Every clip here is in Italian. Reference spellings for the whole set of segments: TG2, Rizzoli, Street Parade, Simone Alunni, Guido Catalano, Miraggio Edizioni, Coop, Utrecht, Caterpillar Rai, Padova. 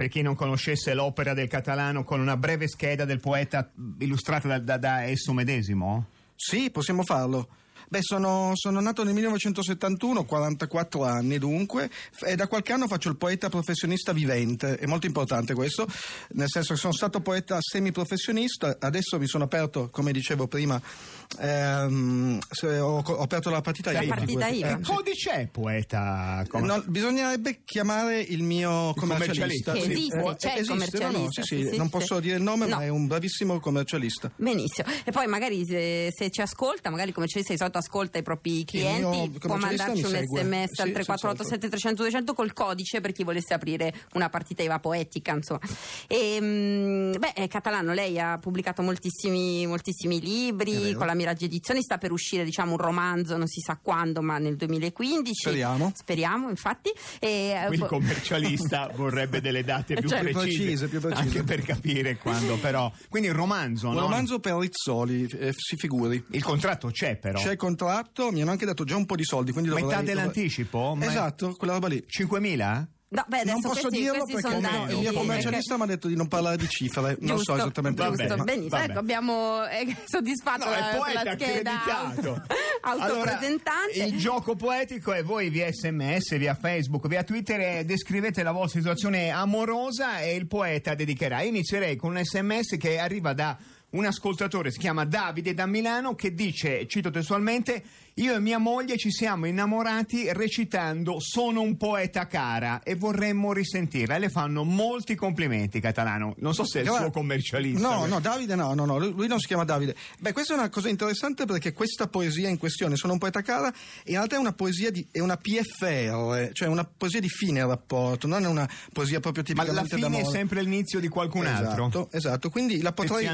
per chi non conoscesse l'opera del Catalano, con una breve scheda del poeta illustrata da esso medesimo? Sì, possiamo farlo. Beh, sono nato nel 1971, 44 anni dunque, e da qualche anno faccio il poeta professionista vivente. È molto importante questo, nel senso che sono stato poeta semiprofessionista, adesso mi sono aperto, come dicevo prima, ho aperto la partita IVA. Che codice è poeta? No, bisognerebbe chiamare il mio commercialista. Esiste, non posso dire il nome, no. Ma è un bravissimo commercialista. Benissimo, e poi magari se ci ascolta, magari il commercialista di solito ascolta i propri clienti, può mandarci un sms al 348-7300-200 col codice per chi volesse aprire una partita IVA poetica, insomma. Beh, Catalano, lei ha pubblicato moltissimi libri, con la Miraggio Edizioni sta per uscire, un romanzo, non si sa quando, ma nel 2015. Speriamo, infatti. Il commercialista vorrebbe delle date più precise, anche per capire quando, però. Quindi il romanzo, no? Un romanzo per Rizzoli, si figuri. Il contratto c'è, però. C'è il contratto, mi hanno anche dato già un po' di soldi, quindi metà dell'anticipo? Esatto, quella roba lì. 5.000? No, beh, non posso dirlo perché il mio commercialista mi ha detto di non parlare di cifre, giusto, non so esattamente. Vabbè, benissimo, vabbè. Ecco, abbiamo soddisfatto la scheda autopresentante. Allora, il gioco poetico è: voi via sms, via Facebook, via Twitter descrivete la vostra situazione amorosa e il poeta dedicherà. Inizierei con un sms che arriva da un ascoltatore, si chiama Davide da Milano, che dice, cito testualmente: io e mia moglie ci siamo innamorati recitando "Sono un poeta cara" e vorremmo risentirla, e le fanno molti complimenti. Catalano, non so se è il suo commercialista. No, Davide, lui non si chiama Davide. Beh, questa è una cosa interessante, perché questa poesia in questione, "Sono un poeta cara", in realtà è una poesia è una PFR, cioè una poesia di fine rapporto, non è una poesia proprio tipicamente d'amore. Ma la fine è sempre l'inizio di qualcun altro. Esatto, quindi la potrei...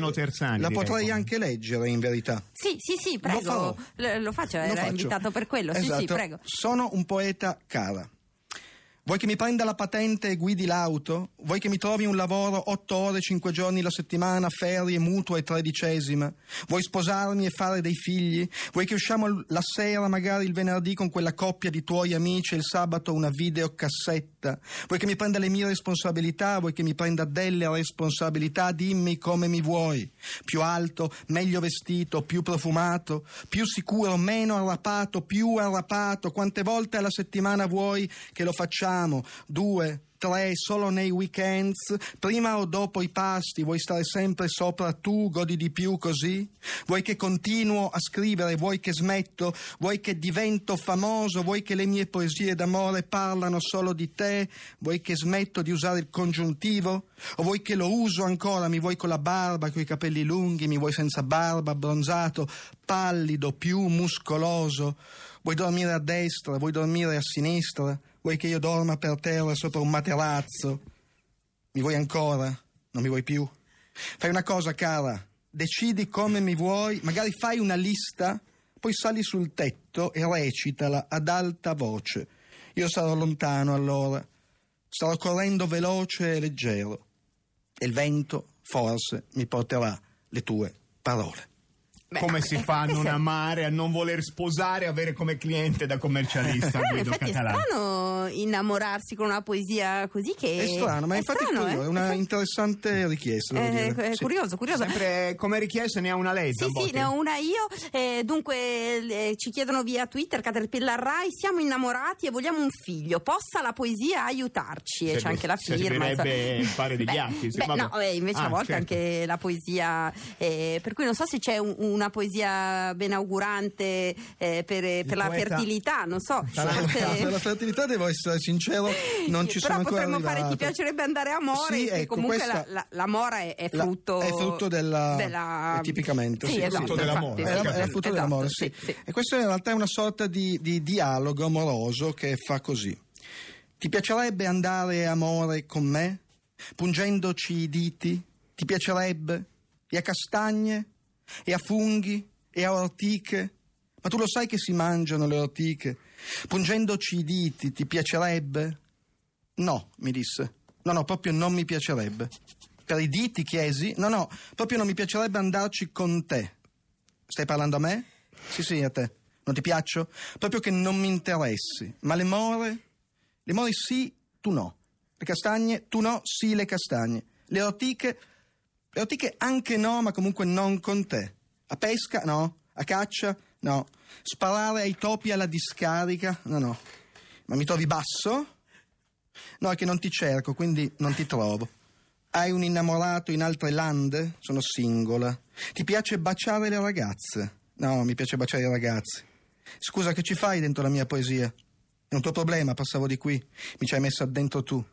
La potrei anche leggere, in verità. Sì, prego. Lo faccio, era invitato per quello. Esatto. Sì, prego. Sono un poeta cara. Vuoi che mi prenda la patente e guidi l'auto? Vuoi che mi trovi un lavoro 8 ore, 5 giorni la settimana, ferie, mutuo e 13ª? Vuoi sposarmi e fare dei figli? Vuoi che usciamo la sera, magari il venerdì, con quella coppia di tuoi amici e il sabato una videocassetta? Vuoi che mi prenda le mie responsabilità? Vuoi che mi prenda delle responsabilità? Dimmi come mi vuoi. Più alto, meglio vestito, più profumato, più sicuro, meno arrapato, più arrapato. Quante volte alla settimana vuoi che lo facciamo? 2, 3, solo nei weekends, prima o dopo i pasti? Vuoi stare sempre sopra, tu godi di più così? Vuoi che continuo a scrivere? Vuoi che smetto? Vuoi che divento famoso? Vuoi che le mie poesie d'amore parlano solo di te? Vuoi che smetto di usare il congiuntivo? O vuoi che lo uso ancora? Mi vuoi con la barba, coi capelli lunghi? Mi vuoi senza barba, abbronzato, pallido, più muscoloso? Vuoi dormire a destra? Vuoi dormire a sinistra? Vuoi che io dorma per terra sopra un materazzo? Mi vuoi ancora? Non mi vuoi più? Fai una cosa, cara. Decidi come mi vuoi, magari fai una lista, poi sali sul tetto e recitala ad alta voce. Io sarò lontano allora. Starò correndo veloce e leggero. E il vento, forse, mi porterà le tue parole. Come si fa a non amare, a non voler sposare, avere come cliente da commercialista Guido Catalano? È strano innamorarsi con una poesia così, che è strano, ma è infatti strano, è una interessante richiesta, devo dire. Curioso. Sempre come richiesta ne ha una lei. Sì, ne ho una io. Dunque, ci chiedono via Twitter, Caterpillar Rai: siamo innamorati e vogliamo un figlio, possa la poesia aiutarci? E c'è anche la firma. Servirebbe fare degli atti. Invece a volte anche la poesia, per cui non so se c'è una poesia benaugurante per la fertilità, non so. Per la fertilità devo essere sincero, non ci sono ancora arrivato. Però potremmo fare "ti piacerebbe andare a Mora", sì, ecco, comunque la Mora è frutto... è frutto della... tipicamente, sì. È frutto dell'amore. È frutto dell'amore, sì. E questo in realtà è una sorta di dialogo amoroso che fa così. Ti piacerebbe andare a Mora con me? Pungendoci i diti? Ti piacerebbe? E a castagne? E a funghi? E a ortiche? Ma tu lo sai che si mangiano le ortiche? Pungendoci i diti, ti piacerebbe? No, mi disse. No, proprio non mi piacerebbe. Per i diti, chiesi? No, proprio non mi piacerebbe andarci con te. Stai parlando a me? Sì, a te. Non ti piaccio? Proprio che non mi interessi. Ma le more? Le more sì, tu no. Le castagne, tu no, sì le castagne. Le ortiche anche no, ma comunque non con te. A pesca, no. A caccia, no. Sparare ai topi alla discarica, no, no. Ma mi trovi basso? No, è che non ti cerco, quindi non ti trovo. Hai un innamorato in altre lande? Sono singola. Ti piace baciare le ragazze? No, mi piace baciare i ragazzi. Scusa, che ci fai dentro la mia poesia? È un tuo problema, passavo di qui. Mi ci hai messa dentro tu.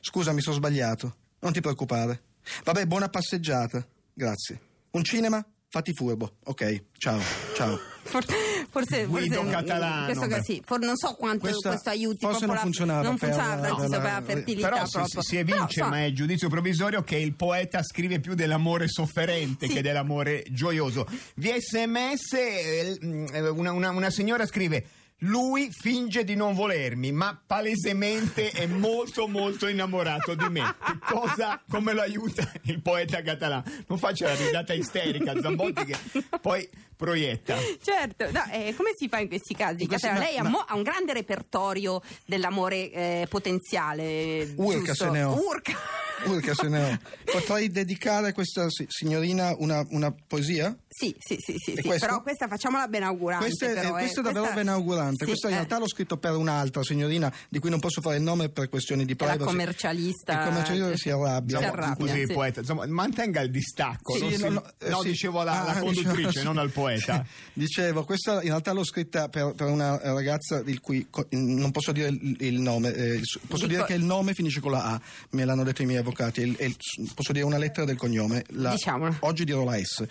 Scusa, mi sono sbagliato. Non ti preoccupare. Vabbè, buona passeggiata. Grazie. Un cinema? Fatti furbo. Ok, ciao, ciao. Forse Guido Catalano. Non so quanto questo aiuti forse non funzionava. Non funzionava per la fertilità. Però si evince, ma è giudizio provvisorio, che il poeta scrive più dell'amore sofferente che dell'amore gioioso. Via SMS una signora scrive: lui finge di non volermi, ma palesemente è molto molto innamorato di me. Che cosa, come lo aiuta il poeta Catalano? Non faccia la ridata isterica, Zambotti, che poi proietta. Certo, no, come si fa in questi casi? In questi, Catalano, ha un grande repertorio dell'amore potenziale. Urca se ne ho. Potrei dedicare a questa signorina una poesia? Sì, però questa facciamola benaugurante. Questa è davvero benaugurante. Sì, questa in realtà l'ho scritto per un'altra signorina di cui non posso fare il nome per questioni di privacy. La commercialista. Il commercialista si arrabbia. Così, poeta. Insomma, mantenga il distacco. Dicevo alla conduttrice, non al poeta. Dicevo, questa in realtà l'ho scritta per una ragazza di cui non posso dire il nome. Posso dire che il nome finisce con la A. Me l'hanno detto i miei avvocati. Posso dire una lettera del cognome. Oggi dirò la S.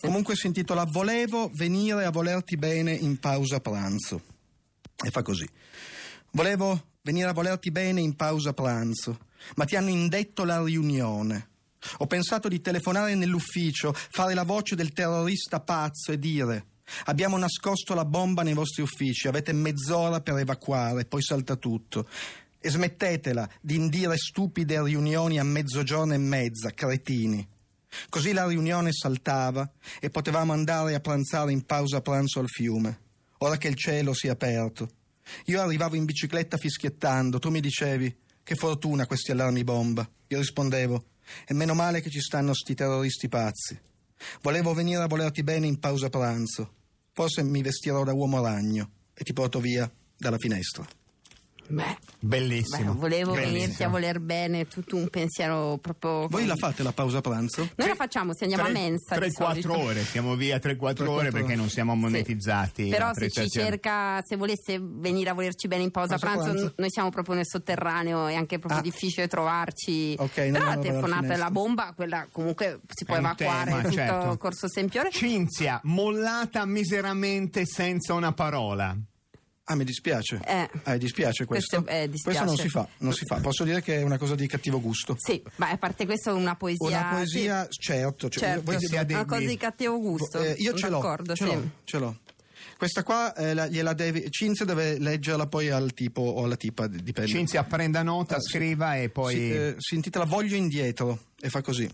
Comunque si intitola "Volevo venire a volerti bene in pausa pranzo". E fa così: volevo venire a volerti bene in pausa pranzo, ma ti hanno indetto la riunione. Ho pensato di telefonare nell'ufficio, fare la voce del terrorista pazzo e dire: abbiamo nascosto la bomba nei vostri uffici, avete mezz'ora per evacuare, poi salta tutto. E smettetela di indire stupide riunioni a mezzogiorno e mezza, cretini. Così la riunione saltava e potevamo andare a pranzare in pausa pranzo al fiume, ora che il cielo si è aperto. Io arrivavo in bicicletta fischiettando, tu mi dicevi: che fortuna questi allarmi bomba. Io rispondevo: e meno male che ci stanno sti terroristi pazzi. Volevo venire a volerti bene in pausa pranzo. Forse mi vestirò da uomo ragno e ti porto via dalla finestra. Bellissimo. Volevo venirti a voler bene, tutto un pensiero proprio. Voi la fate la pausa pranzo? Noi la facciamo, se andiamo a mensa 3-4 ore, siamo via 3-4 ore perché non siamo monetizzati. Però se ci cerca, se volesse venire a volerci bene in pausa pranzo. Noi siamo proprio nel sotterraneo, è anche proprio difficile trovarci. Okay, però la telefonata della bomba, quella comunque si può evacuare tutto, Corso Sempione. Cinzia, mollata miseramente senza una parola. Ah, mi dispiace. Dispiace questo. Questo non si fa. Posso dire che è una cosa di cattivo gusto. Sì, ma a parte questo è una poesia. Una poesia, sì. Certo. Una cosa di cattivo gusto. Io ce l'ho. Questa qua gliela devi. Cinzia deve leggerla poi al tipo o alla tipa, dipende. Cinzia, prenda nota, scriva e poi. Si intitola "Voglio indietro" e fa così: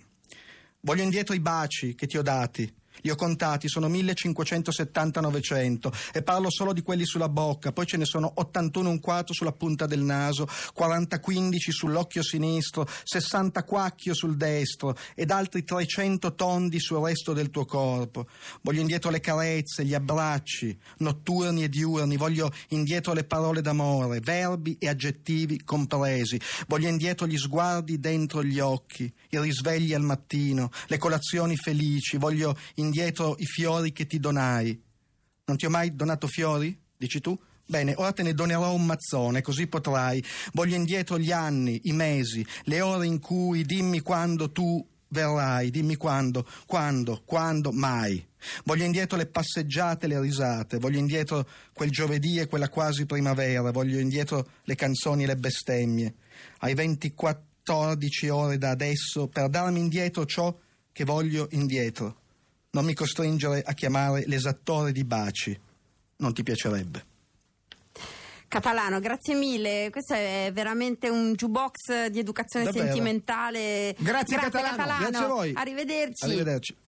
voglio indietro i baci che ti ho dati. Li ho contati, sono 1570-900 e parlo solo di quelli sulla bocca, poi ce ne sono 81 1/4 sulla punta del naso, 40 15 sull'occhio sinistro, 60 quacchio sul destro ed altri 300 tondi sul resto del tuo corpo. Voglio indietro le carezze, gli abbracci, notturni e diurni, voglio indietro le parole d'amore, verbi e aggettivi compresi, voglio indietro gli sguardi dentro gli occhi, i risvegli al mattino, le colazioni felici, voglio indietro i fiori che ti donai. Non ti ho mai donato fiori? Dici tu? Bene, ora te ne donerò un mazzone, così potrai. Voglio indietro gli anni, i mesi, le ore in cui dimmi quando tu verrai, dimmi quando, mai. Voglio indietro le passeggiate, le risate, voglio indietro quel giovedì e quella quasi primavera, voglio indietro le canzoni e le bestemmie. Hai 24 ore da adesso per darmi indietro ciò che voglio indietro. Non mi costringere a chiamare l'esattore di baci. Non ti piacerebbe. Catalano, grazie mille. Questo è veramente un jukebox di educazione sentimentale. Grazie Catalano. Grazie a voi. Arrivederci.